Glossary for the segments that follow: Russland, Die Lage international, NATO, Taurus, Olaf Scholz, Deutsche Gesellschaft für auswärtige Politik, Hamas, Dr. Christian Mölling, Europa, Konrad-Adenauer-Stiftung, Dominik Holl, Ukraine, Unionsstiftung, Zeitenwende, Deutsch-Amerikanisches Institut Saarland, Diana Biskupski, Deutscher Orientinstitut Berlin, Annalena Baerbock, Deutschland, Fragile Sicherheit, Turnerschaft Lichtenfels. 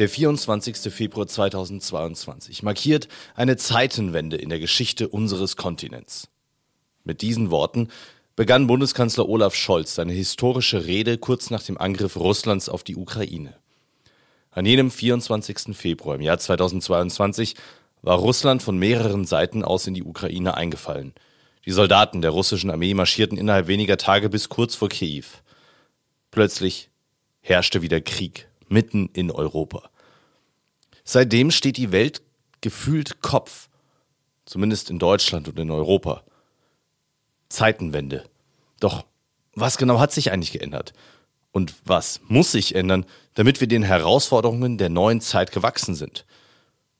Der 24. Februar 2022 markiert eine Zeitenwende in der Geschichte unseres Kontinents. Mit diesen Worten begann Bundeskanzler Olaf Scholz seine historische Rede kurz nach dem Angriff Russlands auf die Ukraine. An jenem 24. Februar im Jahr 2022 war Russland von mehreren Seiten aus in die Ukraine eingefallen. Die Soldaten der russischen Armee marschierten innerhalb weniger Tage bis kurz vor Kiew. Plötzlich herrschte wieder Krieg mitten in Europa. Seitdem steht die Welt gefühlt Kopf, zumindest in Deutschland und in Europa. Zeitenwende. Doch was genau hat sich eigentlich geändert? Und was muss sich ändern, damit wir den Herausforderungen der neuen Zeit gewachsen sind?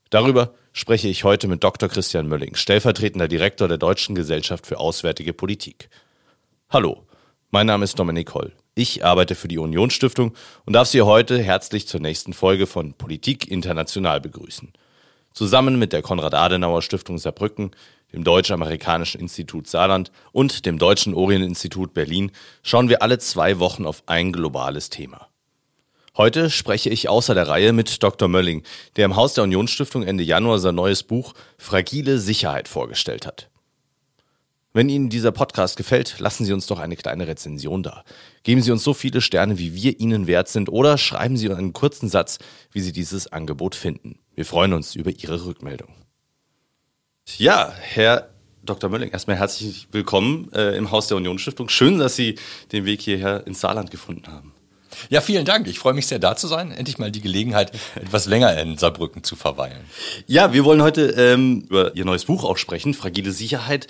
Darüber spreche ich heute mit Dr. Christian Mölling, stellvertretender Direktor der Deutschen Gesellschaft für auswärtige Politik. Hallo, mein Name ist Dominik Holl. Ich arbeite für die Unionsstiftung und darf Sie heute herzlich zur nächsten Folge von Politik International begrüßen. Zusammen mit der Konrad-Adenauer-Stiftung Saarbrücken, dem Deutsch-Amerikanischen Institut Saarland und dem Deutschen Orientinstitut Berlin schauen wir alle 2 Wochen auf ein globales Thema. Heute spreche ich außer der Reihe mit Dr. Mölling, der im Haus der Unionsstiftung Ende Januar sein neues Buch Fragile Sicherheit vorgestellt hat. Wenn Ihnen dieser Podcast gefällt, lassen Sie uns doch eine kleine Rezension da. Geben Sie uns so viele Sterne, wie wir Ihnen wert sind, oder schreiben Sie uns einen kurzen Satz, wie Sie dieses Angebot finden. Wir freuen uns über Ihre Rückmeldung. Ja, Herr Dr. Mölling, erstmal herzlich willkommen im Haus der Unionsstiftung. Schön, dass Sie den Weg hierher ins Saarland gefunden haben. Ja, vielen Dank. Ich freue mich sehr, da zu sein. Endlich mal die Gelegenheit, etwas länger in Saarbrücken zu verweilen. Ja, wir wollen heute über Ihr neues Buch auch sprechen, Fragile Sicherheit.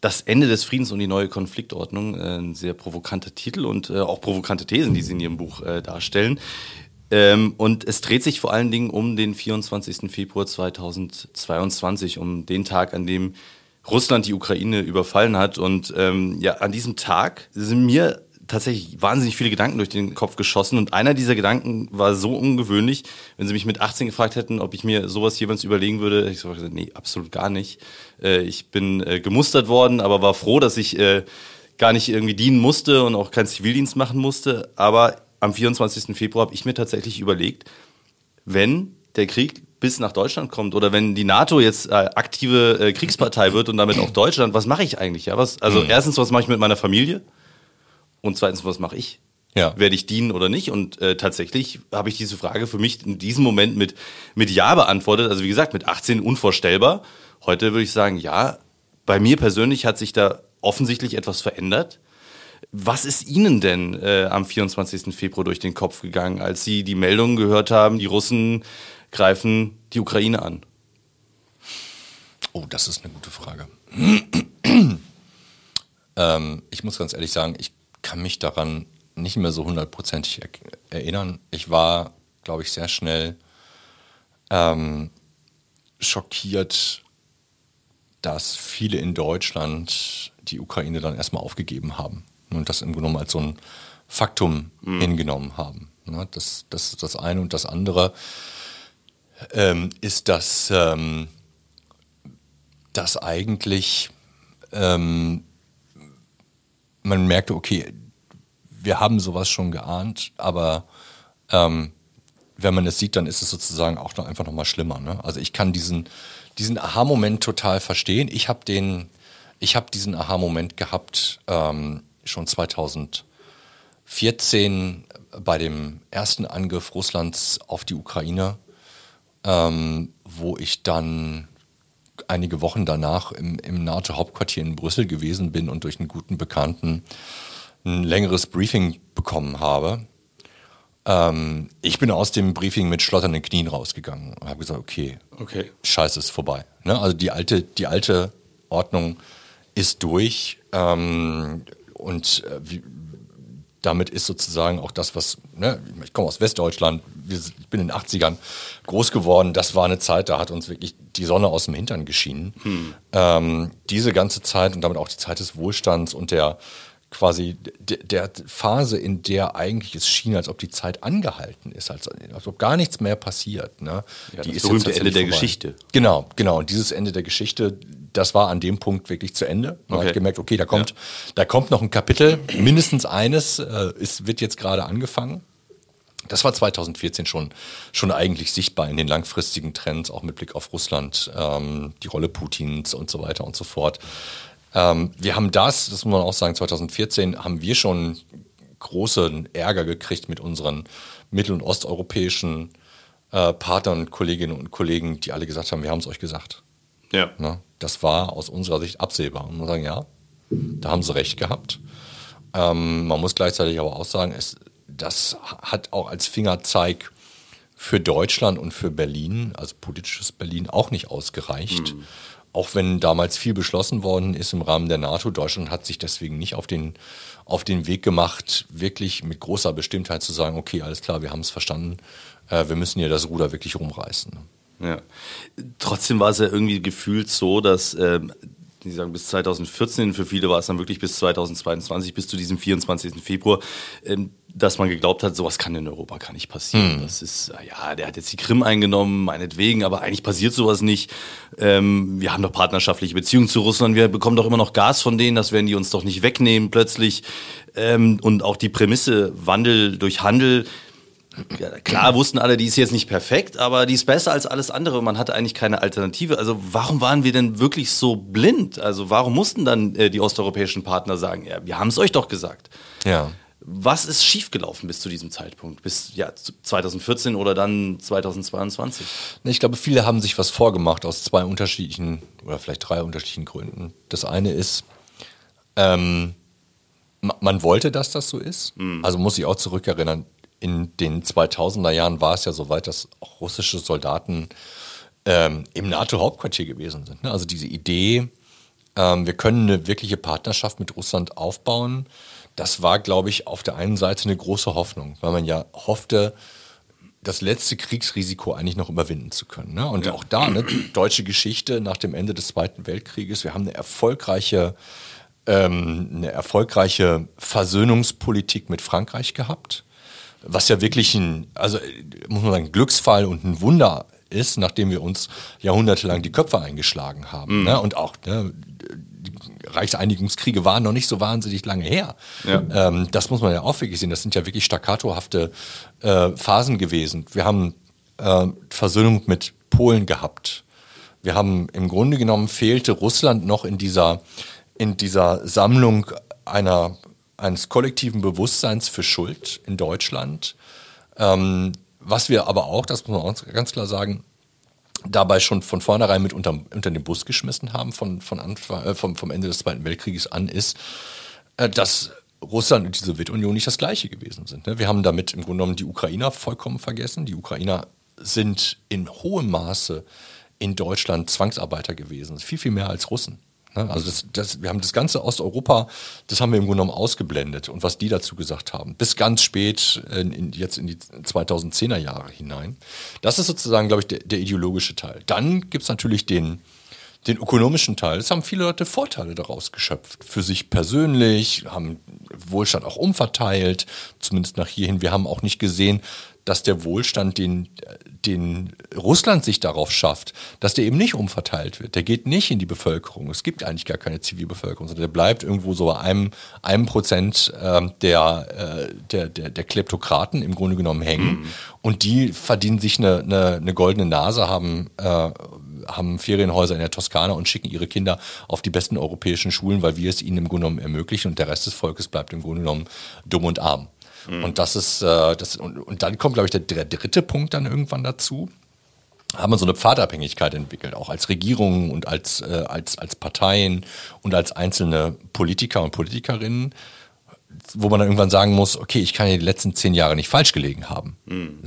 Das Ende des Friedens und die neue Konfliktordnung. Ein sehr provokanter Titel und auch provokante Thesen, die Sie in Ihrem Buch darstellen. Und es dreht sich vor allen Dingen um den 24. Februar 2022, um den Tag, an dem Russland die Ukraine überfallen hat. Und an diesem Tag sind mir tatsächlich wahnsinnig viele Gedanken durch den Kopf geschossen. Und einer dieser Gedanken war so ungewöhnlich, wenn Sie mich mit 18 gefragt hätten, ob ich mir sowas jemals überlegen würde, hätte ich sofort gesagt, nee, absolut gar nicht. Ich bin gemustert worden, aber war froh, dass ich gar nicht irgendwie dienen musste und auch keinen Zivildienst machen musste. Aber am 24. Februar habe ich mir tatsächlich überlegt, wenn der Krieg bis nach Deutschland kommt oder wenn die NATO jetzt aktive Kriegspartei wird und damit auch Deutschland, was mache ich eigentlich? Ja, erstens, was mache ich mit meiner Familie? Und zweitens, was mache ich? Ja. Werde ich dienen oder nicht? Und tatsächlich habe ich diese Frage für mich in diesem Moment mit Ja beantwortet. Also wie gesagt, mit 18 unvorstellbar. Heute würde ich sagen, ja, bei mir persönlich hat sich da offensichtlich etwas verändert. Was ist Ihnen denn am 24. Februar durch den Kopf gegangen, als Sie die Meldungen gehört haben, die Russen greifen die Ukraine an? Oh, das ist eine gute Frage. Ich muss ganz ehrlich sagen, ich kann mich daran nicht mehr so hundertprozentig erinnern. Ich war, glaube ich, sehr schnell schockiert, dass viele in Deutschland die Ukraine dann erstmal aufgegeben haben und das im Grunde genommen als so ein Faktum hingenommen haben. Das ist das eine. Und das andere ist, dass eigentlich man merkte, okay, wir haben sowas schon geahnt, aber wenn man es sieht, dann ist es sozusagen auch noch einfach nochmal schlimmer. Ne? Also ich kann diesen Aha-Moment total verstehen. Ich habe diesen Aha-Moment gehabt schon 2014 bei dem ersten Angriff Russlands auf die Ukraine, wo ich dann einige Wochen danach im NATO-Hauptquartier in Brüssel gewesen bin und durch einen guten Bekannten ein längeres Briefing bekommen habe. Ich bin aus dem Briefing mit schlotternden Knien rausgegangen und habe gesagt, okay, Scheiße, ist vorbei. Ne? Also die alte Ordnung ist durch damit ist sozusagen auch das, was, ne, ich komme aus Westdeutschland, ich bin in den 80ern groß geworden, das war eine Zeit, da hat uns wirklich die Sonne aus dem Hintern geschienen. Diese ganze Zeit und damit auch die Zeit des Wohlstands und der quasi der Phase, in der eigentlich es schien, als ob die Zeit angehalten ist, als ob gar nichts mehr passiert. Ne? Ja, die das berühmte Ende der Geschichte. Genau. Und dieses Ende der Geschichte, das war an dem Punkt wirklich zu Ende. Man hat gemerkt, okay, da kommt noch ein Kapitel, mindestens eines, es wird jetzt gerade angefangen. Das war 2014 schon eigentlich sichtbar in den langfristigen Trends, auch mit Blick auf Russland, die Rolle Putins und so weiter und so fort. Wir haben das muss man auch sagen, 2014 haben wir schon großen Ärger gekriegt mit unseren mittel- und osteuropäischen Partnern, Kolleginnen und Kollegen, die alle gesagt haben, wir haben es euch gesagt. Ja. Na, das war aus unserer Sicht absehbar. Und man muss sagen, ja, da haben sie recht gehabt. Man muss gleichzeitig aber auch sagen, das hat auch als Fingerzeig für Deutschland und für Berlin, also politisches Berlin, auch nicht ausgereicht. Mhm. Auch wenn damals viel beschlossen worden ist im Rahmen der NATO. Deutschland hat sich deswegen nicht auf den Weg gemacht, wirklich mit großer Bestimmtheit zu sagen, okay, alles klar, wir haben es verstanden, wir müssen hier das Ruder wirklich rumreißen. Ja. Trotzdem war es ja irgendwie gefühlt so, dass... die sagen bis 2014, für viele war es dann wirklich bis 2022, bis zu diesem 24. Februar, dass man geglaubt hat, sowas kann in Europa gar nicht passieren. Das ist, ja, der hat jetzt die Krim eingenommen, meinetwegen, aber eigentlich passiert sowas nicht. Wir haben doch partnerschaftliche Beziehungen zu Russland, wir bekommen doch immer noch Gas von denen, das werden die uns doch nicht wegnehmen plötzlich. Und auch die Prämisse Wandel durch Handel, ja, klar wussten alle, die ist jetzt nicht perfekt, aber die ist besser als alles andere und man hatte eigentlich keine Alternative. Also warum waren wir denn wirklich so blind? Also warum mussten dann die osteuropäischen Partner sagen, ja, wir haben es euch doch gesagt. Ja. Was ist schiefgelaufen bis zu diesem Zeitpunkt, bis 2014 oder dann 2022? Ich glaube, viele haben sich was vorgemacht aus zwei unterschiedlichen oder vielleicht drei unterschiedlichen Gründen. Das eine ist, man wollte, dass das so ist. Mhm. Also muss ich auch zurückerinnern, in den 2000er Jahren war es ja so weit, dass auch russische Soldaten im NATO-Hauptquartier gewesen sind. Also diese Idee, wir können eine wirkliche Partnerschaft mit Russland aufbauen, das war, glaube ich, auf der einen Seite eine große Hoffnung, weil man ja hoffte, das letzte Kriegsrisiko eigentlich noch überwinden zu können. Und auch da, deutsche Geschichte nach dem Ende des Zweiten Weltkrieges, wir haben eine erfolgreiche Versöhnungspolitik mit Frankreich gehabt. Was ja wirklich ein Glücksfall und ein Wunder ist, nachdem wir uns jahrhundertelang die Köpfe eingeschlagen haben. Mhm. Und auch Reichseinigungskriege waren noch nicht so wahnsinnig lange her. Ja. Das muss man ja auch wirklich sehen. Das sind ja wirklich staccatohafte Phasen gewesen. Wir haben Versöhnung mit Polen gehabt. Wir haben im Grunde genommen fehlte Russland noch in dieser Sammlung eines kollektiven Bewusstseins für Schuld in Deutschland, was wir aber auch, das muss man auch ganz klar sagen, dabei schon von vornherein mit unter den Bus geschmissen haben, vom Ende des Zweiten Weltkrieges an ist, dass Russland und die Sowjetunion nicht das Gleiche gewesen sind. Ne? Wir haben damit im Grunde genommen die Ukrainer vollkommen vergessen. Die Ukrainer sind in hohem Maße in Deutschland Zwangsarbeiter gewesen, viel, viel mehr als Russen. Also wir haben das ganze Osteuropa, das haben wir im Grunde genommen ausgeblendet und was die dazu gesagt haben, bis ganz spät, jetzt in die 2010er Jahre hinein. Das ist sozusagen, glaube ich, der ideologische Teil. Dann gibt es natürlich den ökonomischen Teil. Es haben viele Leute Vorteile daraus geschöpft, für sich persönlich, haben Wohlstand auch umverteilt, zumindest nach hierhin. Wir haben auch nicht gesehen, dass der Wohlstand, den Russland sich darauf schafft, dass der eben nicht umverteilt wird. Der geht nicht in die Bevölkerung. Es gibt eigentlich gar keine Zivilbevölkerung, sondern der bleibt irgendwo so bei einem Prozent der Kleptokraten im Grunde genommen hängen. Mhm. Und die verdienen sich eine goldene Nase, haben Ferienhäuser in der Toskana und schicken ihre Kinder auf die besten europäischen Schulen, weil wir es ihnen im Grunde genommen ermöglichen und der Rest des Volkes bleibt im Grunde genommen dumm und arm. Und das ist und dann kommt, glaube ich, der dritte Punkt dann irgendwann dazu. Haben wir so eine Pfadabhängigkeit entwickelt, auch als Regierungen und als Parteien und als einzelne Politiker und Politikerinnen, wo man dann irgendwann sagen muss, okay, ich kann ja die letzten 10 Jahre nicht falsch gelegen haben. Mhm.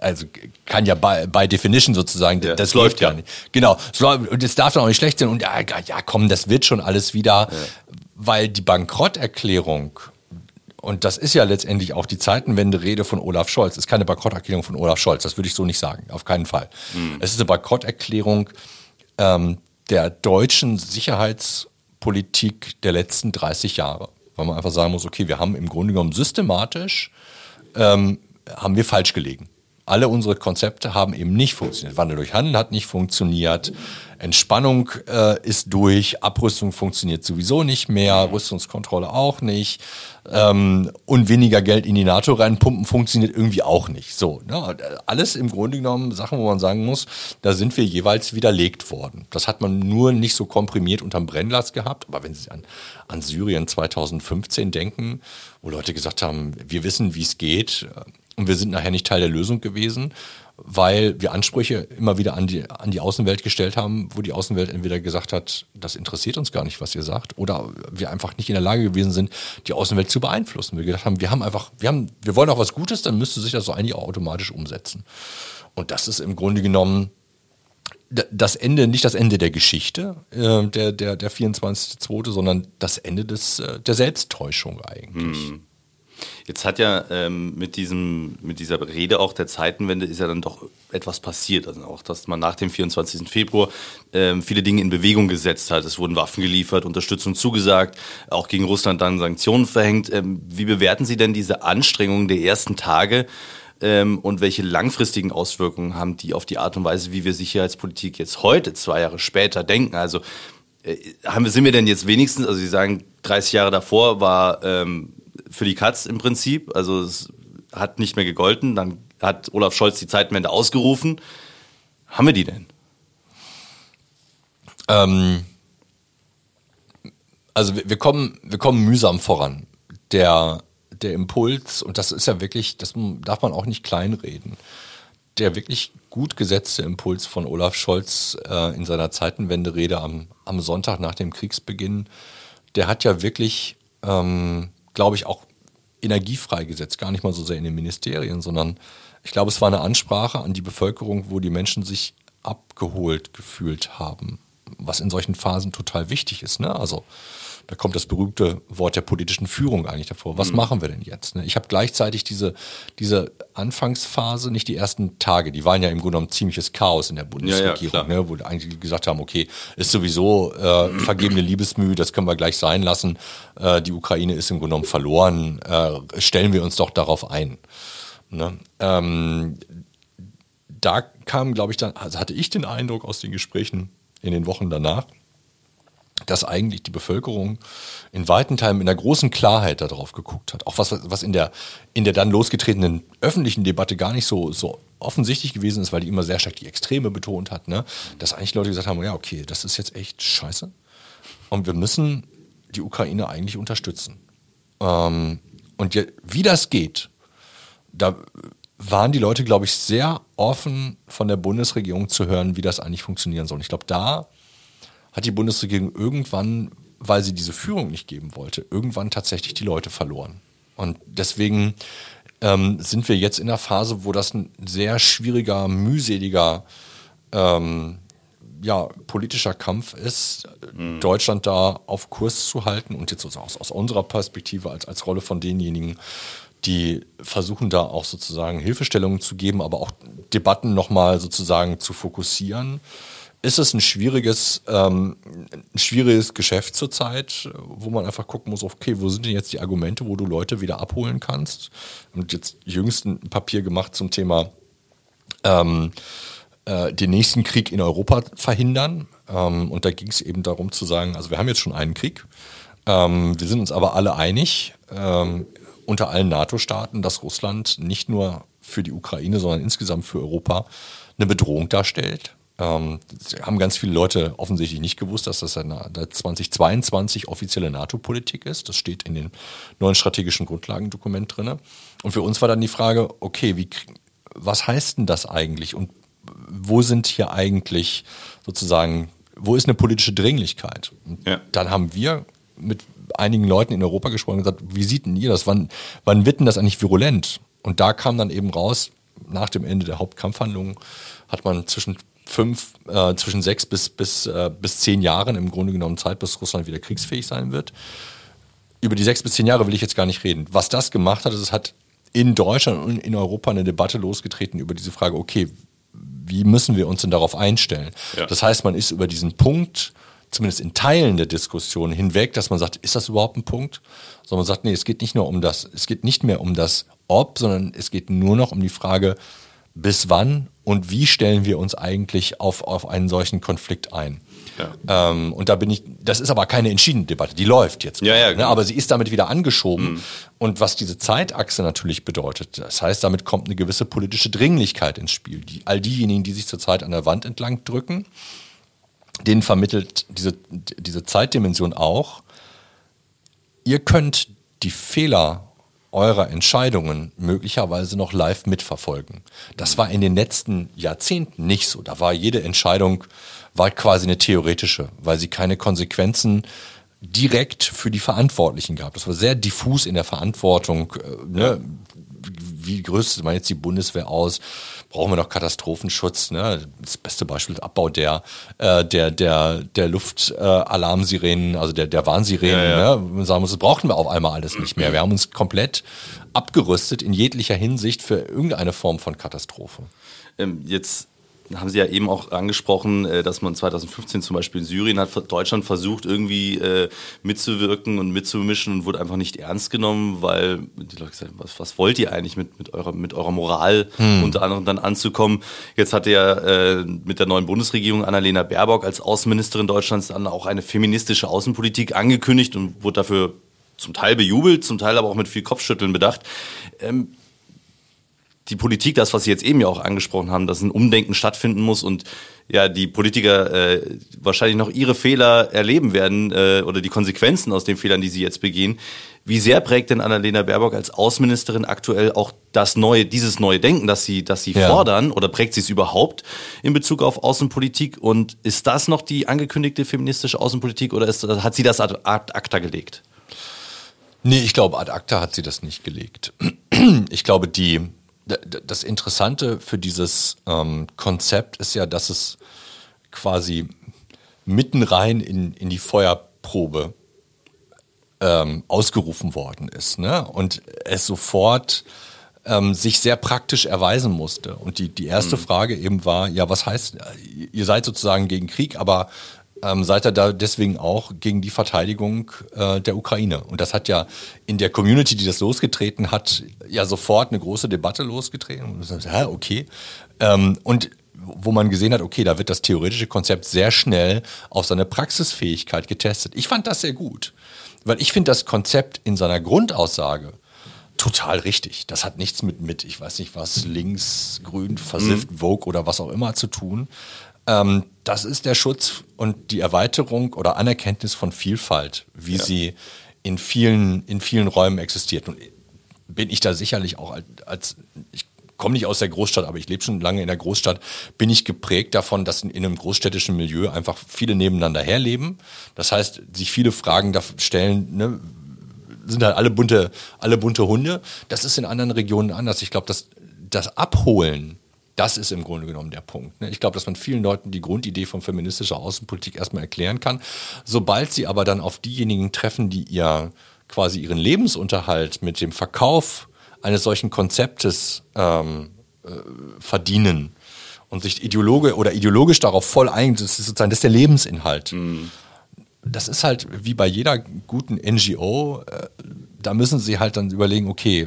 Also kann ja by Definition sozusagen, ja, das läuft ja gar nicht. Genau, und es darf dann auch nicht schlecht sein und ja komm, das wird schon alles wieder, ja. Weil die Bankrotterklärung, und das ist ja letztendlich auch die Zeitenwende-Rede von Olaf Scholz. Das ist keine Bankrotterklärung von Olaf Scholz, das würde ich so nicht sagen, auf keinen Fall. Mhm. Es ist eine Bankrotterklärung der deutschen Sicherheitspolitik der letzten 30 Jahre. Weil man einfach sagen muss, okay, wir haben im Grunde genommen systematisch, haben wir falsch gelegen. alle unsere Konzepte haben eben nicht funktioniert. Wandel durch Handel hat nicht funktioniert, Entspannung ist durch, Abrüstung funktioniert sowieso nicht mehr, Rüstungskontrolle auch nicht, und weniger Geld in die NATO reinpumpen funktioniert irgendwie auch nicht. So, ne? Alles im Grunde genommen Sachen, wo man sagen muss, da sind wir jeweils widerlegt worden. Das hat man nur nicht so komprimiert unterm Brennglas gehabt, aber wenn Sie an Syrien 2015 denken, wo Leute gesagt haben, wir wissen, wie es geht, und wir sind nachher nicht Teil der Lösung gewesen, weil wir Ansprüche immer wieder an die Außenwelt gestellt haben, wo die Außenwelt entweder gesagt hat, das interessiert uns gar nicht, was ihr sagt, oder wir einfach nicht in der Lage gewesen sind, die Außenwelt zu beeinflussen. Wir gedacht haben, wir wollen auch was Gutes, dann müsste sich das so eigentlich auch automatisch umsetzen. Und das ist im Grunde genommen das Ende, nicht das Ende der Geschichte, der 24.2., sondern das Ende der Selbsttäuschung eigentlich. Hm. Jetzt hat ja mit dieser Rede auch der Zeitenwende ist ja dann doch etwas passiert. Also auch, dass man nach dem 24. Februar viele Dinge in Bewegung gesetzt hat. Es wurden Waffen geliefert, Unterstützung zugesagt, auch gegen Russland dann Sanktionen verhängt. Wie bewerten Sie denn diese Anstrengungen der ersten Tage und welche langfristigen Auswirkungen haben die auf die Art und Weise, wie wir Sicherheitspolitik jetzt heute, 2 Jahre später, denken? Also sind wir denn jetzt wenigstens, also Sie sagen, 30 Jahre davor war... für die Katz im Prinzip, also es hat nicht mehr gegolten, dann hat Olaf Scholz die Zeitenwende ausgerufen. Haben wir die denn? Also wir kommen mühsam voran. Der Impuls, und das ist ja wirklich, das darf man auch nicht kleinreden, der wirklich gut gesetzte Impuls von Olaf Scholz in seiner Zeitenwende-Rede am Sonntag nach dem Kriegsbeginn, der hat ja wirklich... glaube ich, auch Energie freigesetzt, gar nicht mal so sehr in den Ministerien, sondern ich glaube, es war eine Ansprache an die Bevölkerung, wo die Menschen sich abgeholt gefühlt haben, was in solchen Phasen total wichtig ist. Ne? Also da kommt das berühmte Wort der politischen Führung eigentlich davor. Was machen wir denn jetzt? Ne? Ich habe gleichzeitig diese Anfangsphase, nicht die ersten Tage, die waren ja im Grunde genommen ziemliches Chaos in der Bundesregierung, ne? Wo die eigentlich gesagt haben, okay, ist sowieso vergebene Liebesmüh, das können wir gleich sein lassen. Die Ukraine ist im Grunde genommen verloren, stellen wir uns doch darauf ein. Ne? Da kam, glaube ich, dann, also hatte ich den Eindruck aus den Gesprächen in den Wochen danach, dass eigentlich die Bevölkerung in weiten Teilen mit einer großen Klarheit darauf geguckt hat. Auch was in der dann losgetretenen öffentlichen Debatte gar nicht so offensichtlich gewesen ist, weil die immer sehr stark die Extreme betont hat, ne? Dass eigentlich Leute gesagt haben, ja okay, das ist jetzt echt scheiße und wir müssen die Ukraine eigentlich unterstützen. Und wie das geht, da waren die Leute, glaube ich, sehr offen von der Bundesregierung zu hören, wie das eigentlich funktionieren soll. Und ich glaube, da hat die Bundesregierung irgendwann, weil sie diese Führung nicht geben wollte, irgendwann tatsächlich die Leute verloren. Und deswegen sind wir jetzt in einer Phase, wo das ein sehr schwieriger, mühseliger politischer Kampf ist, Deutschland da auf Kurs zu halten und jetzt sozusagen aus unserer Perspektive als Rolle von denjenigen, die versuchen da auch sozusagen Hilfestellungen zu geben, aber auch Debatten nochmal sozusagen zu fokussieren. Ist es ein schwieriges Geschäft zurzeit, wo man einfach gucken muss, okay, wo sind denn jetzt die Argumente, wo du Leute wieder abholen kannst? Ich habe jetzt jüngst ein Papier gemacht zum Thema den nächsten Krieg in Europa verhindern. Und da ging es eben darum zu sagen, also wir haben jetzt schon einen Krieg, wir sind uns aber alle einig, unter allen NATO-Staaten, dass Russland nicht nur für die Ukraine, sondern insgesamt für Europa eine Bedrohung darstellt. Haben ganz viele Leute offensichtlich nicht gewusst, dass das eine 2022 offizielle NATO-Politik ist. Das steht in dem neuen strategischen Grundlagendokument drin. Und für uns war dann die Frage, okay, was heißt denn das eigentlich? Und wo sind hier eigentlich sozusagen, wo ist eine politische Dringlichkeit? Und dann haben wir mit einigen Leuten in Europa gesprochen und gesagt, wie sieht denn ihr das? Wann wird denn das eigentlich virulent? Und da kam dann eben raus, nach dem Ende der Hauptkampfhandlungen hat man zwischen 6 bis 10 Jahren im Grunde genommen Zeit, bis Russland wieder kriegsfähig sein wird. Über die 6 bis 10 Jahre will ich jetzt gar nicht reden. Was das gemacht hat, ist, es hat in Deutschland und in Europa eine Debatte losgetreten über diese Frage, okay, wie müssen wir uns denn darauf einstellen? Ja. Das heißt, man ist über diesen Punkt, zumindest in Teilen der Diskussion, hinweg, dass man sagt, ist das überhaupt ein Punkt? Sondern man sagt, nee, es geht nicht mehr um das Ob, sondern es geht nur noch um die Frage, bis wann und wie stellen wir uns eigentlich auf einen solchen Konflikt ein? Ja. Und da bin ich, das ist aber keine entschiedene Debatte, die läuft jetzt. Ja, ja, genau. Aber sie ist damit wieder angeschoben. Mhm. Und was diese Zeitachse natürlich bedeutet, das heißt, damit kommt eine gewisse politische Dringlichkeit ins Spiel. All diejenigen, die sich zurzeit an der Wand entlang drücken, denen vermittelt diese Zeitdimension auch, ihr könnt die Fehler eurer Entscheidungen möglicherweise noch live mitverfolgen. Das war in den letzten Jahrzehnten nicht so. Da war jede Entscheidung quasi eine theoretische, weil sie keine Konsequenzen direkt für die Verantwortlichen gab. Das war sehr diffus in der Verantwortung. Ne? Wie größte man jetzt die Bundeswehr aus? Brauchen wir noch Katastrophenschutz? Ne? Das beste Beispiel ist Abbau der Luftalarmsirenen, also der Warnsirenen. Ja, ja. Ne? Man sagen muss, das brauchten wir auf einmal alles nicht mehr. Wir haben uns komplett abgerüstet in jeglicher Hinsicht für irgendeine Form von Katastrophe. Jetzt haben Sie ja eben auch angesprochen, dass man 2015 zum Beispiel in Syrien hat Deutschland versucht, irgendwie mitzuwirken und mitzumischen und wurde einfach nicht ernst genommen, weil die Leute gesagt haben, was wollt ihr eigentlich mit eurer Moral unter anderem dann anzukommen? Jetzt hat ja mit der neuen Bundesregierung Annalena Baerbock als Außenministerin Deutschlands dann auch eine feministische Außenpolitik angekündigt und wurde dafür zum Teil bejubelt, zum Teil aber auch mit viel Kopfschütteln bedacht. Die Politik, das, was Sie jetzt eben ja auch angesprochen haben, dass ein Umdenken stattfinden muss und ja die Politiker wahrscheinlich noch ihre Fehler erleben werden oder die Konsequenzen aus den Fehlern, die sie jetzt begehen. Wie sehr prägt denn Annalena Baerbock als Außenministerin aktuell auch dieses neue Denken, das sie fordern, oder prägt sie es überhaupt in Bezug auf Außenpolitik? Und ist das noch die angekündigte feministische Außenpolitik oder hat sie das ad acta gelegt? Nee, ich glaube, ad acta hat sie das nicht gelegt. Ich glaube, das Interessante für dieses Konzept ist ja, dass es quasi mitten rein in die Feuerprobe ausgerufen worden ist, ne? Und es sofort sich sehr praktisch erweisen musste. Und die erste Frage eben war, ja, was heißt, ihr seid sozusagen gegen Krieg, aber seid ihr da deswegen auch gegen die Verteidigung der Ukraine? Und das hat ja in der Community, die das losgetreten hat, ja sofort eine große Debatte losgetreten. Und sagt, hä, okay. Und wo man gesehen hat, okay, da wird das theoretische Konzept sehr schnell auf seine Praxisfähigkeit getestet. Ich fand das sehr gut, weil ich finde das Konzept in seiner Grundaussage total richtig. Das hat nichts mit ich weiß nicht was, links, grün, versifft, Vogue oder was auch immer zu tun. Das ist der Schutz und die Erweiterung oder Anerkenntnis von Vielfalt, wie sie in vielen Räumen existiert. Und bin ich da sicherlich auch ich komme nicht aus der Großstadt, aber ich lebe schon lange in der Großstadt, bin ich geprägt davon, dass in einem großstädtischen Milieu einfach viele nebeneinander herleben. Das heißt, sich viele Fragen stellen, ne, sind halt alle bunte Hunde. Das ist in anderen Regionen anders. Ich glaube, das Abholen, das ist im Grunde genommen der Punkt. Ich glaube, dass man vielen Leuten die Grundidee von feministischer Außenpolitik erstmal erklären kann. Sobald sie aber dann auf diejenigen treffen, die quasi ihren Lebensunterhalt mit dem Verkauf eines solchen Konzeptes verdienen und sich ideologisch darauf voll eingehen, das ist sozusagen, das ist der Lebensinhalt. Mhm. Das ist halt wie bei jeder guten NGO, da müssen sie halt dann überlegen, okay,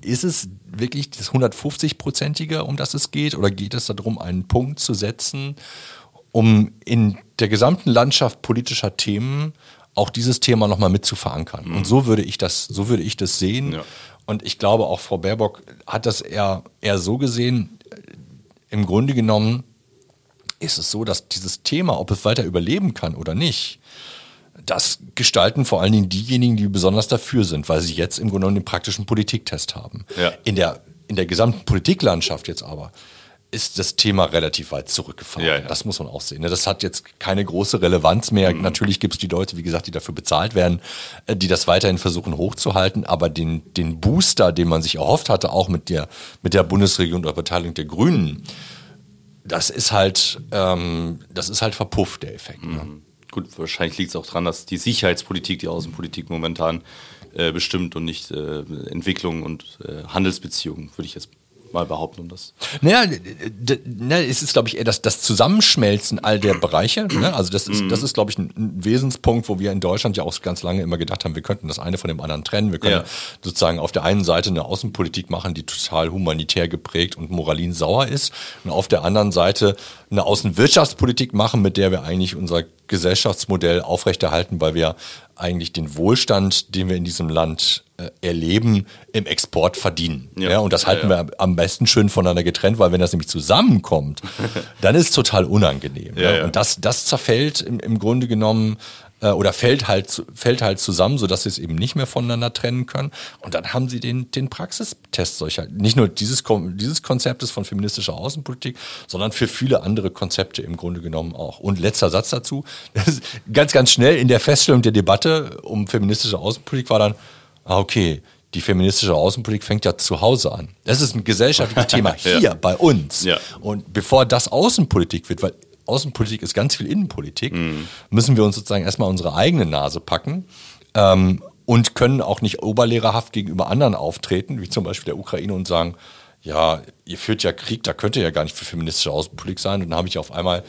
ist es wirklich das 150-prozentige, um das es geht? Oder geht es darum, einen Punkt zu setzen, um in der gesamten Landschaft politischer Themen auch dieses Thema nochmal mit zu verankern? Mhm. Und so würde ich das sehen. Ja. Und ich glaube, auch Frau Baerbock hat das eher so gesehen. Im Grunde genommen ist es so, dass dieses Thema, ob es weiter überleben kann oder nicht, das gestalten vor allen Dingen diejenigen, die besonders dafür sind, weil sie jetzt im Grunde genommen den praktischen Politiktest haben. Ja. In der gesamten Politiklandschaft jetzt aber ist das Thema relativ weit zurückgefahren. Ja, ja. Das muss man auch sehen. Das hat jetzt keine große Relevanz mehr. Mhm. Natürlich gibt es die Leute, wie gesagt, die dafür bezahlt werden, die das weiterhin versuchen hochzuhalten. Aber den Booster, den man sich erhofft hatte, auch mit der Bundesregierung oder Beteiligung der Grünen, das ist halt verpufft, der Effekt. Mhm. Ja. Gut, wahrscheinlich liegt es auch daran, dass die Sicherheitspolitik, die Außenpolitik momentan bestimmt und nicht Entwicklung und Handelsbeziehungen, würde ich jetzt mal behaupten, um das. Naja, es ist, glaube ich, eher das Zusammenschmelzen all der Bereiche. Ne? Also das ist, glaube ich, ein Wesenspunkt, wo wir in Deutschland ja auch ganz lange immer gedacht haben, wir könnten das eine von dem anderen trennen. Wir können sozusagen auf der einen Seite eine Außenpolitik machen, die total humanitär geprägt und moralinsauer ist, und auf der anderen Seite eine Außenwirtschaftspolitik machen, mit der wir eigentlich unser Gesellschaftsmodell aufrechterhalten, weil wir eigentlich den Wohlstand, den wir in diesem Land erleben, im Export verdienen. Ja, und das halten wir am besten schön voneinander getrennt, weil wenn das nämlich zusammenkommt, dann ist es total unangenehm. Ja. Und das zerfällt im Grunde genommen oder fällt halt zusammen, sodass sie es eben nicht mehr voneinander trennen können. Und dann haben sie den Praxistest solcher, nicht nur dieses Konzeptes von feministischer Außenpolitik, sondern für viele andere Konzepte im Grunde genommen auch. Und letzter Satz dazu, ganz, ganz schnell in der Feststellung der Debatte um feministische Außenpolitik war dann, okay, die feministische Außenpolitik fängt ja zu Hause an. Das ist ein gesellschaftliches Thema hier bei uns. Ja. Und bevor das Außenpolitik wird, weil Außenpolitik ist ganz viel Innenpolitik, müssen wir uns sozusagen erstmal unsere eigene Nase packen und können auch nicht oberlehrerhaft gegenüber anderen auftreten, wie zum Beispiel der Ukraine, und sagen, ja, ihr führt ja Krieg, da könnt ihr ja gar nicht für feministische Außenpolitik sein. Und dann habe ich auf einmal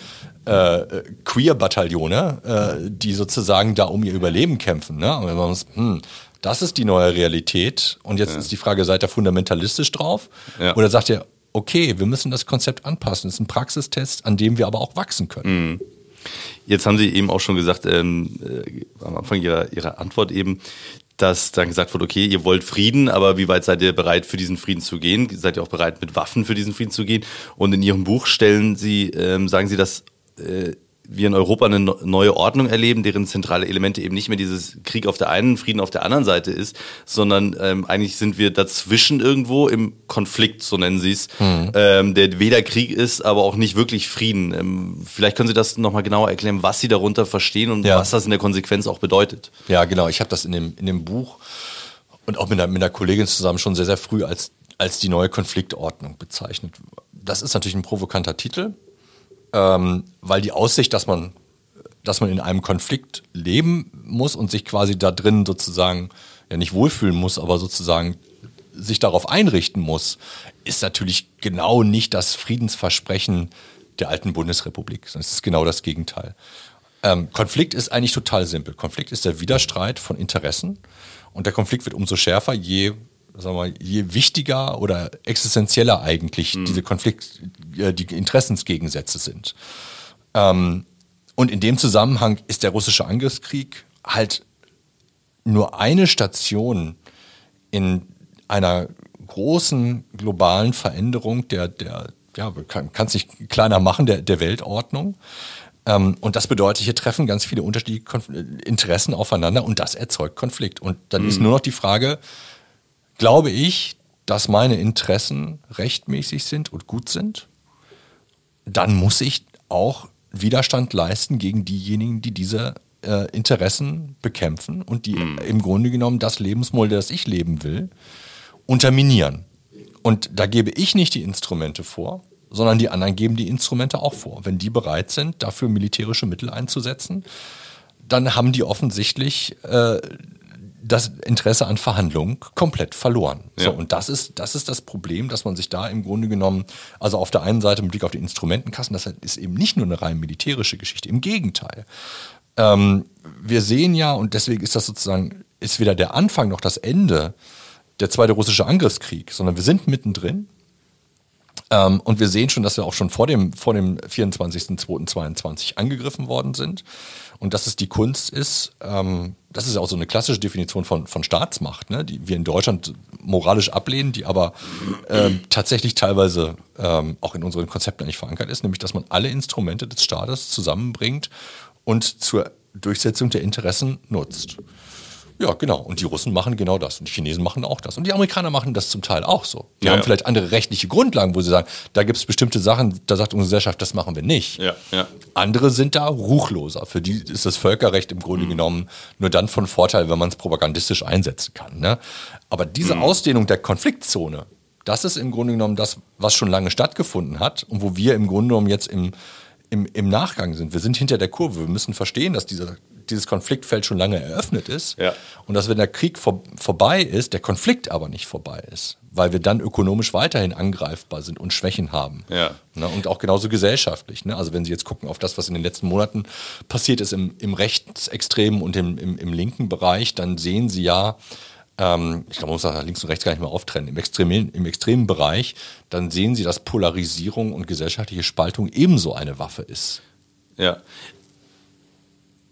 Queer-Bataillone, die sozusagen da um ihr Überleben kämpfen. Ne? Und wenn man muss, das ist die neue Realität. Und jetzt ist die Frage, seid ihr fundamentalistisch drauf? Ja. Oder sagt ihr, okay, wir müssen das Konzept anpassen. Das ist ein Praxistest, an dem wir aber auch wachsen können. Jetzt haben Sie eben auch schon gesagt, am Anfang Ihrer Antwort eben, dass dann gesagt wurde, okay, ihr wollt Frieden, aber wie weit seid ihr bereit, für diesen Frieden zu gehen? Seid ihr auch bereit, mit Waffen für diesen Frieden zu gehen? Und in Ihrem Buch sagen Sie, dass wir in Europa eine neue Ordnung erleben, deren zentrale Elemente eben nicht mehr dieses Krieg auf der einen, Frieden auf der anderen Seite ist, sondern eigentlich sind wir dazwischen irgendwo im Konflikt, so nennen Sie es, der weder Krieg ist, aber auch nicht wirklich Frieden. Vielleicht können Sie das nochmal genauer erklären, was Sie darunter verstehen und was das in der Konsequenz auch bedeutet. Ja, genau. Ich habe das in dem Buch und auch mit einer Kollegin zusammen schon sehr, sehr früh als die neue Konfliktordnung bezeichnet. Das ist natürlich ein provokanter Titel, weil die Aussicht, dass man in einem Konflikt leben muss und sich quasi da drin sozusagen ja nicht wohlfühlen muss, aber sozusagen sich darauf einrichten muss, ist natürlich genau nicht das Friedensversprechen der alten Bundesrepublik. Es ist genau das Gegenteil. Konflikt ist eigentlich total simpel. Konflikt ist der Widerstreit von Interessen, und der Konflikt wird umso schärfer, je wichtiger oder existenzieller eigentlich diese die Interessensgegensätze sind. Und in dem Zusammenhang ist der russische Angriffskrieg halt nur eine Station in einer großen globalen Veränderung man kann es nicht kleiner machen, der Weltordnung. Und das bedeutet, hier treffen ganz viele unterschiedliche Interessen aufeinander, und das erzeugt Konflikt. Und dann ist nur noch die Frage, glaube ich, dass meine Interessen rechtmäßig sind und gut sind, dann muss ich auch Widerstand leisten gegen diejenigen, die diese Interessen bekämpfen und die im Grunde genommen das Lebensmodell, das ich leben will, unterminieren. Und da gebe ich nicht die Instrumente vor, sondern die anderen geben die Instrumente auch vor. Wenn die bereit sind, dafür militärische Mittel einzusetzen, dann haben die offensichtlich das Interesse an Verhandlungen komplett verloren. Ja. So, und das ist das Problem, dass man sich da im Grunde genommen, also auf der einen Seite mit Blick auf die Instrumentenkassen, das ist eben nicht nur eine rein militärische Geschichte, im Gegenteil. Wir sehen ja, und deswegen ist das sozusagen, ist weder der Anfang noch das Ende der zweite russische Angriffskrieg, sondern wir sind mittendrin. Und wir sehen schon, dass wir auch schon vor dem 24.02.22 angegriffen worden sind, und dass es die Kunst ist, das ist ja auch so eine klassische Definition von Staatsmacht, ne, die wir in Deutschland moralisch ablehnen, die aber tatsächlich teilweise auch in unseren Konzepten eigentlich verankert ist, nämlich dass man alle Instrumente des Staates zusammenbringt und zur Durchsetzung der Interessen nutzt. Ja, genau. Und die Russen machen genau das. Und die Chinesen machen auch das. Und die Amerikaner machen das zum Teil auch so. Die haben vielleicht andere rechtliche Grundlagen, wo sie sagen, da gibt es bestimmte Sachen, da sagt unsere Gesellschaft, das machen wir nicht. Ja, ja. Andere sind da ruchloser. Für die ist das Völkerrecht im Grunde genommen nur dann von Vorteil, wenn man es propagandistisch einsetzen kann. Ne? Aber diese Ausdehnung der Konfliktzone, das ist im Grunde genommen das, was schon lange stattgefunden hat und wo wir im Grunde genommen jetzt im Nachgang sind. Wir sind hinter der Kurve. Wir müssen verstehen, dass dieser dieses Konfliktfeld schon lange eröffnet ist. Ja. Und dass, wenn der Krieg vorbei ist, der Konflikt aber nicht vorbei ist, weil wir dann ökonomisch weiterhin angreifbar sind und Schwächen haben. Ja. Ne? Und auch genauso gesellschaftlich. Ne? Also wenn Sie jetzt gucken auf das, was in den letzten Monaten passiert ist im rechtsextremen und im linken Bereich, dann sehen Sie ja, ich glaube, man muss das links und rechts gar nicht mehr auftrennen, im extremen Bereich, dann sehen Sie, dass Polarisierung und gesellschaftliche Spaltung ebenso eine Waffe ist. Ja.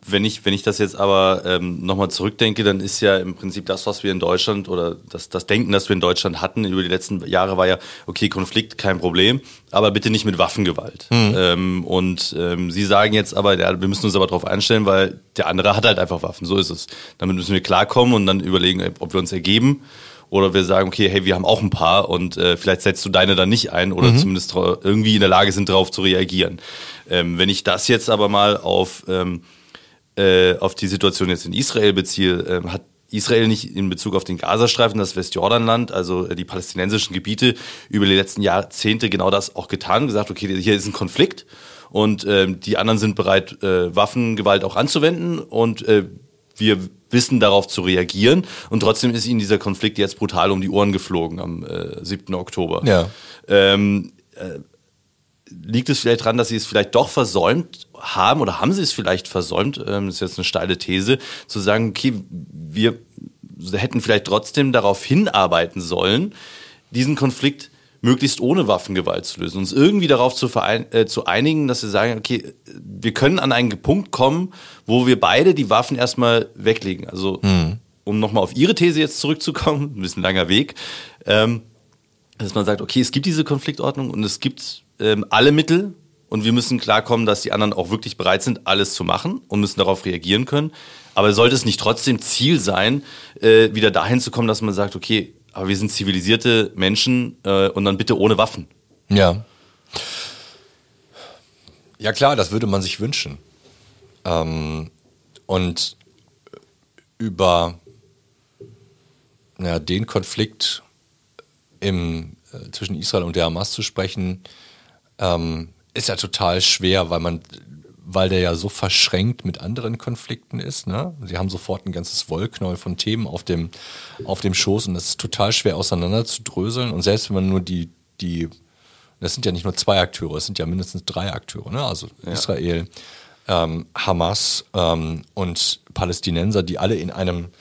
Wenn ich das jetzt aber nochmal zurückdenke, dann ist ja im Prinzip das, was wir in Deutschland oder das Denken, das wir in Deutschland hatten über die letzten Jahre, war ja, okay, Konflikt, kein Problem, aber bitte nicht mit Waffengewalt. Mhm. Sie sagen jetzt aber, ja, wir müssen uns aber darauf einstellen, weil der andere hat halt einfach Waffen, so ist es. Damit müssen wir klarkommen und dann überlegen, ob wir uns ergeben oder wir sagen, okay, hey, wir haben auch ein paar und vielleicht setzt du deine dann nicht ein oder zumindest irgendwie in der Lage sind, darauf zu reagieren. Wenn ich das jetzt aber mal auf die Situation jetzt in Israel beziehe, hat Israel nicht in Bezug auf den Gazastreifen, das Westjordanland, also die palästinensischen Gebiete, über die letzten Jahrzehnte genau das auch getan, gesagt, okay, hier ist ein Konflikt und die anderen sind bereit, Waffengewalt auch anzuwenden und wir wissen darauf zu reagieren und trotzdem ist ihnen dieser Konflikt jetzt brutal um die Ohren geflogen am 7. Oktober. Ja. Liegt es vielleicht daran, dass sie es vielleicht doch versäumt haben oder haben sie es vielleicht versäumt, das ist jetzt eine steile These, zu sagen, okay, wir hätten vielleicht trotzdem darauf hinarbeiten sollen, diesen Konflikt möglichst ohne Waffengewalt zu lösen, uns irgendwie darauf zu einigen, dass wir sagen, okay, wir können an einen Punkt kommen, wo wir beide die Waffen erstmal weglegen. Also, um nochmal auf Ihre These jetzt zurückzukommen, ein bisschen langer Weg, dass man sagt, okay, es gibt diese Konfliktordnung und es gibt alle Mittel und wir müssen klarkommen, dass die anderen auch wirklich bereit sind, alles zu machen und müssen darauf reagieren können. Aber sollte es nicht trotzdem Ziel sein, wieder dahin zu kommen, dass man sagt, okay, aber wir sind zivilisierte Menschen und dann bitte ohne Waffen. Ja. Ja klar, das würde man sich wünschen. Und über den Konflikt zwischen Israel und der Hamas zu sprechen, ist ja total schwer, weil der ja so verschränkt mit anderen Konflikten ist. Ne? Sie haben sofort ein ganzes Wollknäuel von Themen auf dem Schoß und das ist total schwer auseinander zu dröseln. Und selbst wenn man nur das sind ja nicht nur zwei Akteure, es sind ja mindestens drei Akteure, ne? Also ja. Israel, Hamas und Palästinenser, die alle in einem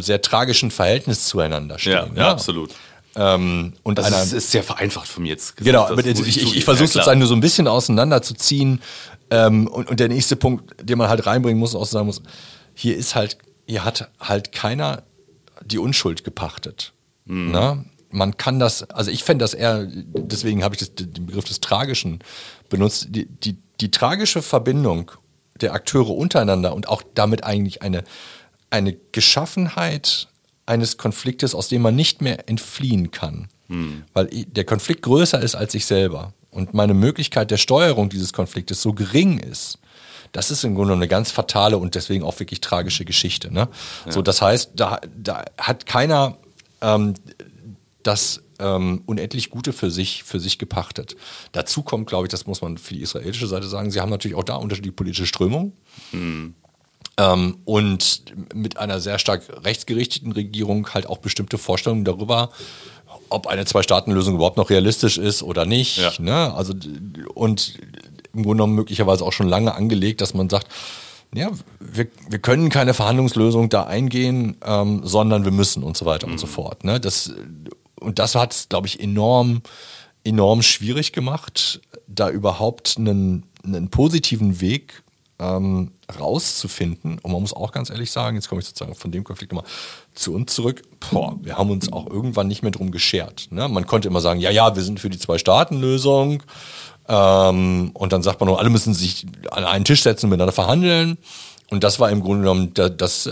sehr tragischen Verhältnis zueinander stehen. Ja, ne? Ja, absolut. Und das ist sehr vereinfacht von mir jetzt gesagt. Genau, aber ich versuche es sozusagen nur so ein bisschen auseinanderzuziehen. Und der nächste Punkt, den man halt reinbringen muss und auch sagen muss, hier hat halt keiner die Unschuld gepachtet. Mhm. Ne? Man kann das, also ich fände das eher, deswegen habe ich den Begriff des Tragischen benutzt, die tragische Verbindung der Akteure untereinander und auch damit eigentlich eine Geschaffenheit eines Konfliktes, aus dem man nicht mehr entfliehen kann. Weil der Konflikt größer ist als ich selber und meine Möglichkeit der Steuerung dieses Konfliktes so gering ist, das ist im Grunde eine ganz fatale und deswegen auch wirklich tragische Geschichte. Ne? Ja. So, das heißt, da hat keiner das unendlich Gute für sich gepachtet. Dazu kommt, glaube ich, das muss man für die israelische Seite sagen, sie haben natürlich auch da unterschiedliche politische Strömungen. Und mit einer sehr stark rechtsgerichteten Regierung halt auch bestimmte Vorstellungen darüber, ob eine Zwei-Staaten-Lösung überhaupt noch realistisch ist oder nicht. Ja. Ne? Also, und im Grunde genommen möglicherweise auch schon lange angelegt, dass man sagt, ja, wir können keine Verhandlungslösung da eingehen, sondern wir müssen und so weiter und so fort. Ne? Das hat es, glaube ich, enorm schwierig gemacht, da überhaupt einen positiven Weg rauszufinden. Und man muss auch ganz ehrlich sagen, jetzt komme ich sozusagen von dem Konflikt nochmal zu uns zurück, wir haben uns auch irgendwann nicht mehr drum geschert. Ne? Man konnte immer sagen, ja, wir sind für die Zwei-Staaten-Lösung und dann sagt man nur, alle müssen sich an einen Tisch setzen und miteinander verhandeln und das war im Grunde genommen das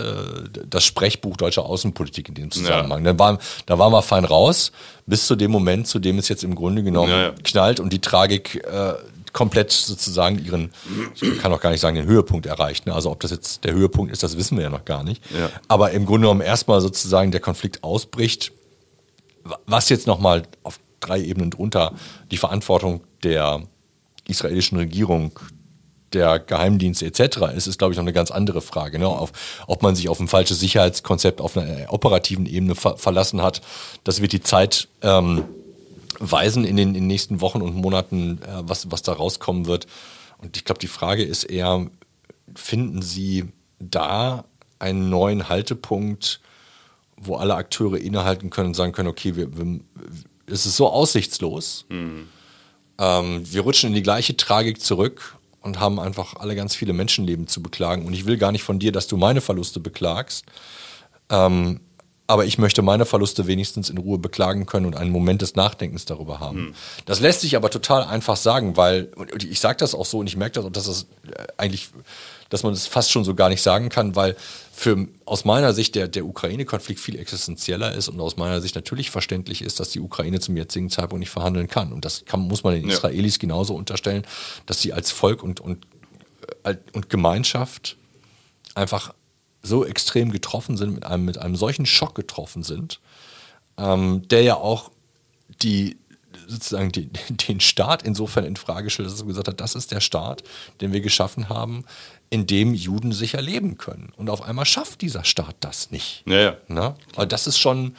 Sprechbuch deutscher Außenpolitik in diesem Zusammenhang. Ja. Da waren wir fein raus, bis zu dem Moment, zu dem es jetzt im Grunde genommen knallt und die Tragik komplett sozusagen ich kann auch gar nicht sagen, den Höhepunkt erreicht. Ne? Also ob das jetzt der Höhepunkt ist, das wissen wir ja noch gar nicht. Ja. Aber im Grunde genommen erstmal sozusagen der Konflikt ausbricht, was jetzt nochmal auf 3 Ebenen drunter die Verantwortung der israelischen Regierung der Geheimdienst etc. ist, ist, glaube ich, noch eine ganz andere Frage. Ne? Ob man sich auf ein falsches Sicherheitskonzept auf einer operativen Ebene verlassen hat, das wird die Zeit weisen in den nächsten Wochen und Monaten, was da rauskommen wird. Und ich glaube, die Frage ist eher, finden Sie da einen neuen Haltepunkt, wo alle Akteure innehalten können und sagen können, okay, es ist so aussichtslos, wir rutschen in die gleiche Tragik zurück und haben einfach alle ganz viele Menschenleben zu beklagen. Und ich will gar nicht von dir, dass du meine Verluste beklagst, aber ich möchte meine Verluste wenigstens in Ruhe beklagen können und einen Moment des Nachdenkens darüber haben. Das lässt sich aber total einfach sagen, weil, und ich sage das auch so und ich merke das auch, dass das eigentlich, dass man das fast schon so gar nicht sagen kann, weil aus meiner Sicht der Ukraine-Konflikt viel existenzieller ist und aus meiner Sicht natürlich verständlich ist, dass die Ukraine zum jetzigen Zeitpunkt nicht verhandeln kann. Und das muss man den Israelis genauso unterstellen, dass sie als Volk und Gemeinschaft einfach so extrem getroffen sind, mit einem solchen Schock getroffen sind, der ja auch den Staat insofern in Frage stellt, dass er gesagt hat, das ist der Staat, den wir geschaffen haben, in dem Juden sicher leben können. Und auf einmal schafft dieser Staat das nicht. Ja. Na? Aber das ist schon,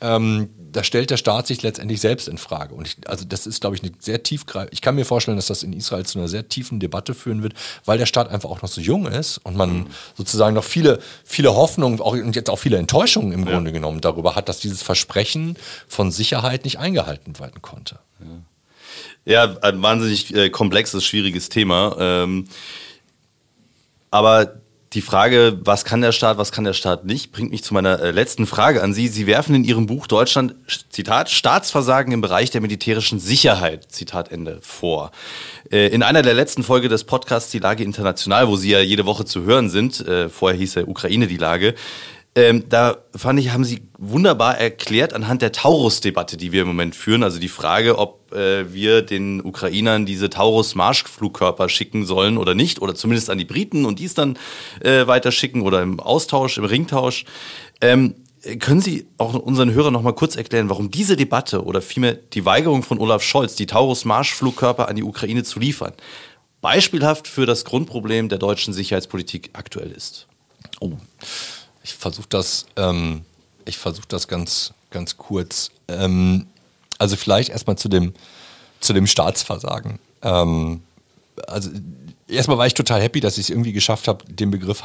da stellt der Staat sich letztendlich selbst in Frage. Und das ist, glaube ich, eine sehr tiefgreifende. Ich kann mir vorstellen, dass das in Israel zu einer sehr tiefen Debatte führen wird, weil der Staat einfach auch noch so jung ist und man sozusagen noch viele, viele Hoffnungen und jetzt auch viele Enttäuschungen im Grunde genommen darüber hat, dass dieses Versprechen von Sicherheit nicht eingehalten werden konnte. Ja, ein wahnsinnig komplexes, schwieriges Thema. Aber die Frage, was kann der Staat nicht, bringt mich zu meiner letzten Frage an Sie. Sie werfen in Ihrem Buch Deutschland, Zitat, Staatsversagen im Bereich der militärischen Sicherheit, Zitat Ende, vor. In einer der letzten Folge des Podcasts Die Lage international, wo Sie ja jede Woche zu hören sind, vorher hieß ja Ukraine die Lage, da fand ich, haben Sie wunderbar erklärt anhand der Taurus-Debatte, die wir im Moment führen, also die Frage, ob wir den Ukrainern diese Taurus-Marschflugkörper schicken sollen oder nicht, oder zumindest an die Briten und dies dann weiterschicken oder im Austausch, im Ringtausch. Können Sie auch unseren Hörern noch mal kurz erklären, warum diese Debatte oder vielmehr die Weigerung von Olaf Scholz, die Taurus-Marschflugkörper an die Ukraine zu liefern, beispielhaft für das Grundproblem der deutschen Sicherheitspolitik aktuell ist? Oh, ich versuche das, ganz, ganz kurz. Also vielleicht erstmal zu dem Staatsversagen. Also erstmal war ich total happy, dass ich es irgendwie geschafft habe, den Begriff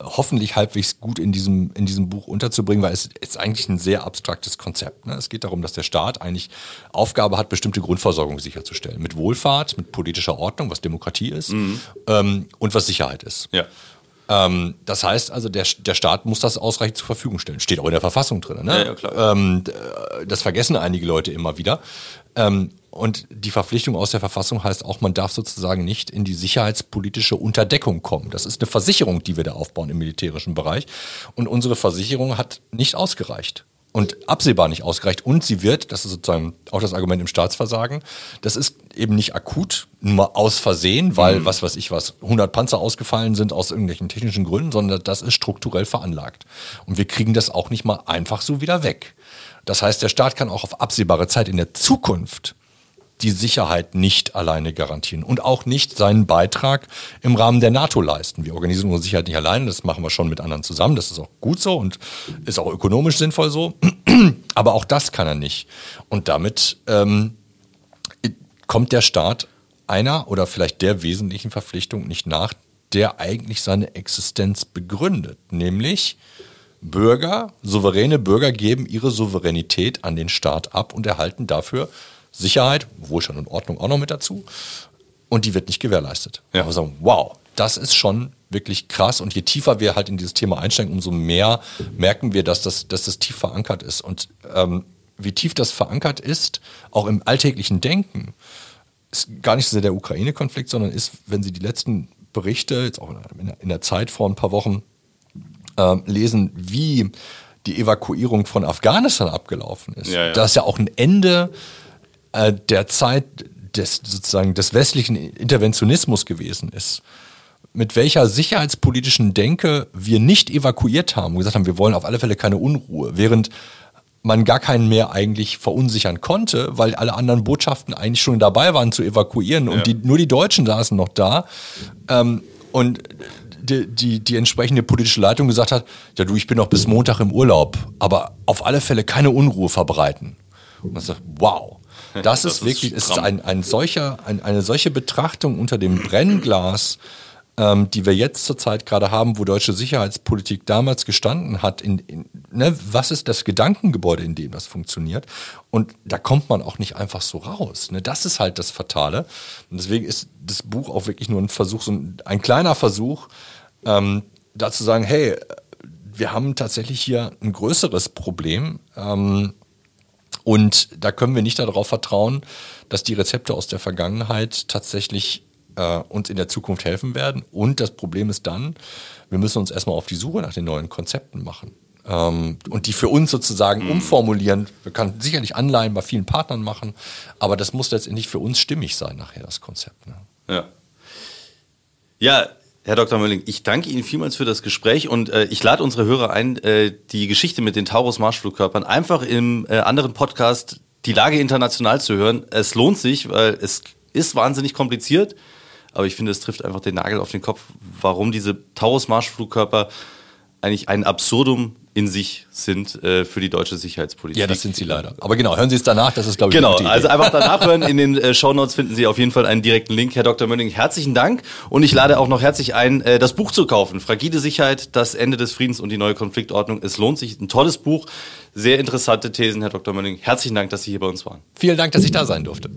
hoffentlich halbwegs gut in diesem Buch unterzubringen, weil es ist eigentlich ein sehr abstraktes Konzept. Ne? Es geht darum, dass der Staat eigentlich Aufgabe hat, bestimmte Grundversorgung sicherzustellen. Mit Wohlfahrt, mit politischer Ordnung, was Demokratie ist, und was Sicherheit ist. Ja. Das heißt also, der Staat muss das ausreichend zur Verfügung stellen. Steht auch in der Verfassung drin. Ne? Ja, klar. Das vergessen einige Leute immer wieder. Und die Verpflichtung aus der Verfassung heißt auch, man darf sozusagen nicht in die sicherheitspolitische Unterdeckung kommen. Das ist eine Versicherung, die wir da aufbauen im militärischen Bereich. Und unsere Versicherung hat nicht ausgereicht. Und absehbar nicht ausgereicht. Und sie wird, das ist sozusagen auch das Argument im Staatsversagen, das ist eben nicht akut, nur aus Versehen, weil 100 Panzer ausgefallen sind aus irgendwelchen technischen Gründen, sondern das ist strukturell veranlagt. Und wir kriegen das auch nicht mal einfach so wieder weg. Das heißt, der Staat kann auch auf absehbare Zeit in der Zukunft die Sicherheit nicht alleine garantieren und auch nicht seinen Beitrag im Rahmen der NATO leisten. Wir organisieren unsere Sicherheit nicht alleine, das machen wir schon mit anderen zusammen, das ist auch gut so und ist auch ökonomisch sinnvoll so, aber auch das kann er nicht. Und damit kommt der Staat einer oder vielleicht der wesentlichen Verpflichtung nicht nach, der eigentlich seine Existenz begründet, nämlich souveräne Bürger geben ihre Souveränität an den Staat ab und erhalten dafür Sicherheit, Wohlstand und Ordnung auch noch mit dazu. Und die wird nicht gewährleistet. Ja. Wir sagen, wow, das ist schon wirklich krass. Und je tiefer wir halt in dieses Thema einsteigen, umso mehr merken wir, dass das tief verankert ist. Und wie tief das verankert ist, auch im alltäglichen Denken, ist gar nicht so sehr der Ukraine-Konflikt, sondern ist, wenn Sie die letzten Berichte, jetzt auch in der Zeit vor ein paar Wochen, lesen, wie die Evakuierung von Afghanistan abgelaufen ist. Ja, ja. Da ist ja auch ein Ende der Zeit des westlichen Interventionismus gewesen ist, mit welcher sicherheitspolitischen Denke wir nicht evakuiert haben und gesagt haben, wir wollen auf alle Fälle keine Unruhe, während man gar keinen mehr eigentlich verunsichern konnte, weil alle anderen Botschaften eigentlich schon dabei waren zu evakuieren und nur die Deutschen saßen noch da und die entsprechende politische Leitung gesagt hat, ja du, ich bin noch bis Montag im Urlaub, aber auf alle Fälle keine Unruhe verbreiten. Und man sagt, wow. Das ist wirklich ist eine solche Betrachtung unter dem Brennglas, die wir jetzt zurzeit gerade haben, wo deutsche Sicherheitspolitik damals gestanden hat. Was ist das Gedankengebäude, in dem das funktioniert? Und da kommt man auch nicht einfach so raus. Ne? Das ist halt das Fatale. Und deswegen ist das Buch auch wirklich nur ein Versuch, so ein kleiner Versuch, da zu sagen, hey, wir haben tatsächlich hier ein größeres Problem, und da können wir nicht darauf vertrauen, dass die Rezepte aus der Vergangenheit tatsächlich uns in der Zukunft helfen werden. Und das Problem ist dann, wir müssen uns erstmal auf die Suche nach den neuen Konzepten machen. Und die für uns sozusagen umformulieren. Wir können sicherlich Anleihen bei vielen Partnern machen, aber das muss letztendlich für uns stimmig sein nachher, das Konzept. Ne? Ja, Herr Dr. Mölling, ich danke Ihnen vielmals für das Gespräch und ich lade unsere Hörer ein, die Geschichte mit den Taurus-Marschflugkörpern einfach im anderen Podcast Die Lage international zu hören. Es lohnt sich, weil es ist wahnsinnig kompliziert, aber ich finde, es trifft einfach den Nagel auf den Kopf, warum diese Taurus-Marschflugkörper eigentlich ein Absurdum in sich sind für die deutsche Sicherheitspolitik. Ja, das sind sie leider. Aber genau, hören Sie es danach, das ist, glaube ich, eine gute Idee. Genau, also einfach danach hören. In den Shownotes finden Sie auf jeden Fall einen direkten Link. Herr Dr. Mölling, herzlichen Dank und ich lade auch noch herzlich ein, das Buch zu kaufen. Fragile Sicherheit, das Ende des Friedens und die neue Konfliktordnung. Es lohnt sich, ein tolles Buch, sehr interessante Thesen, Herr Dr. Mölling. Herzlichen Dank, dass Sie hier bei uns waren. Vielen Dank, dass ich da sein durfte.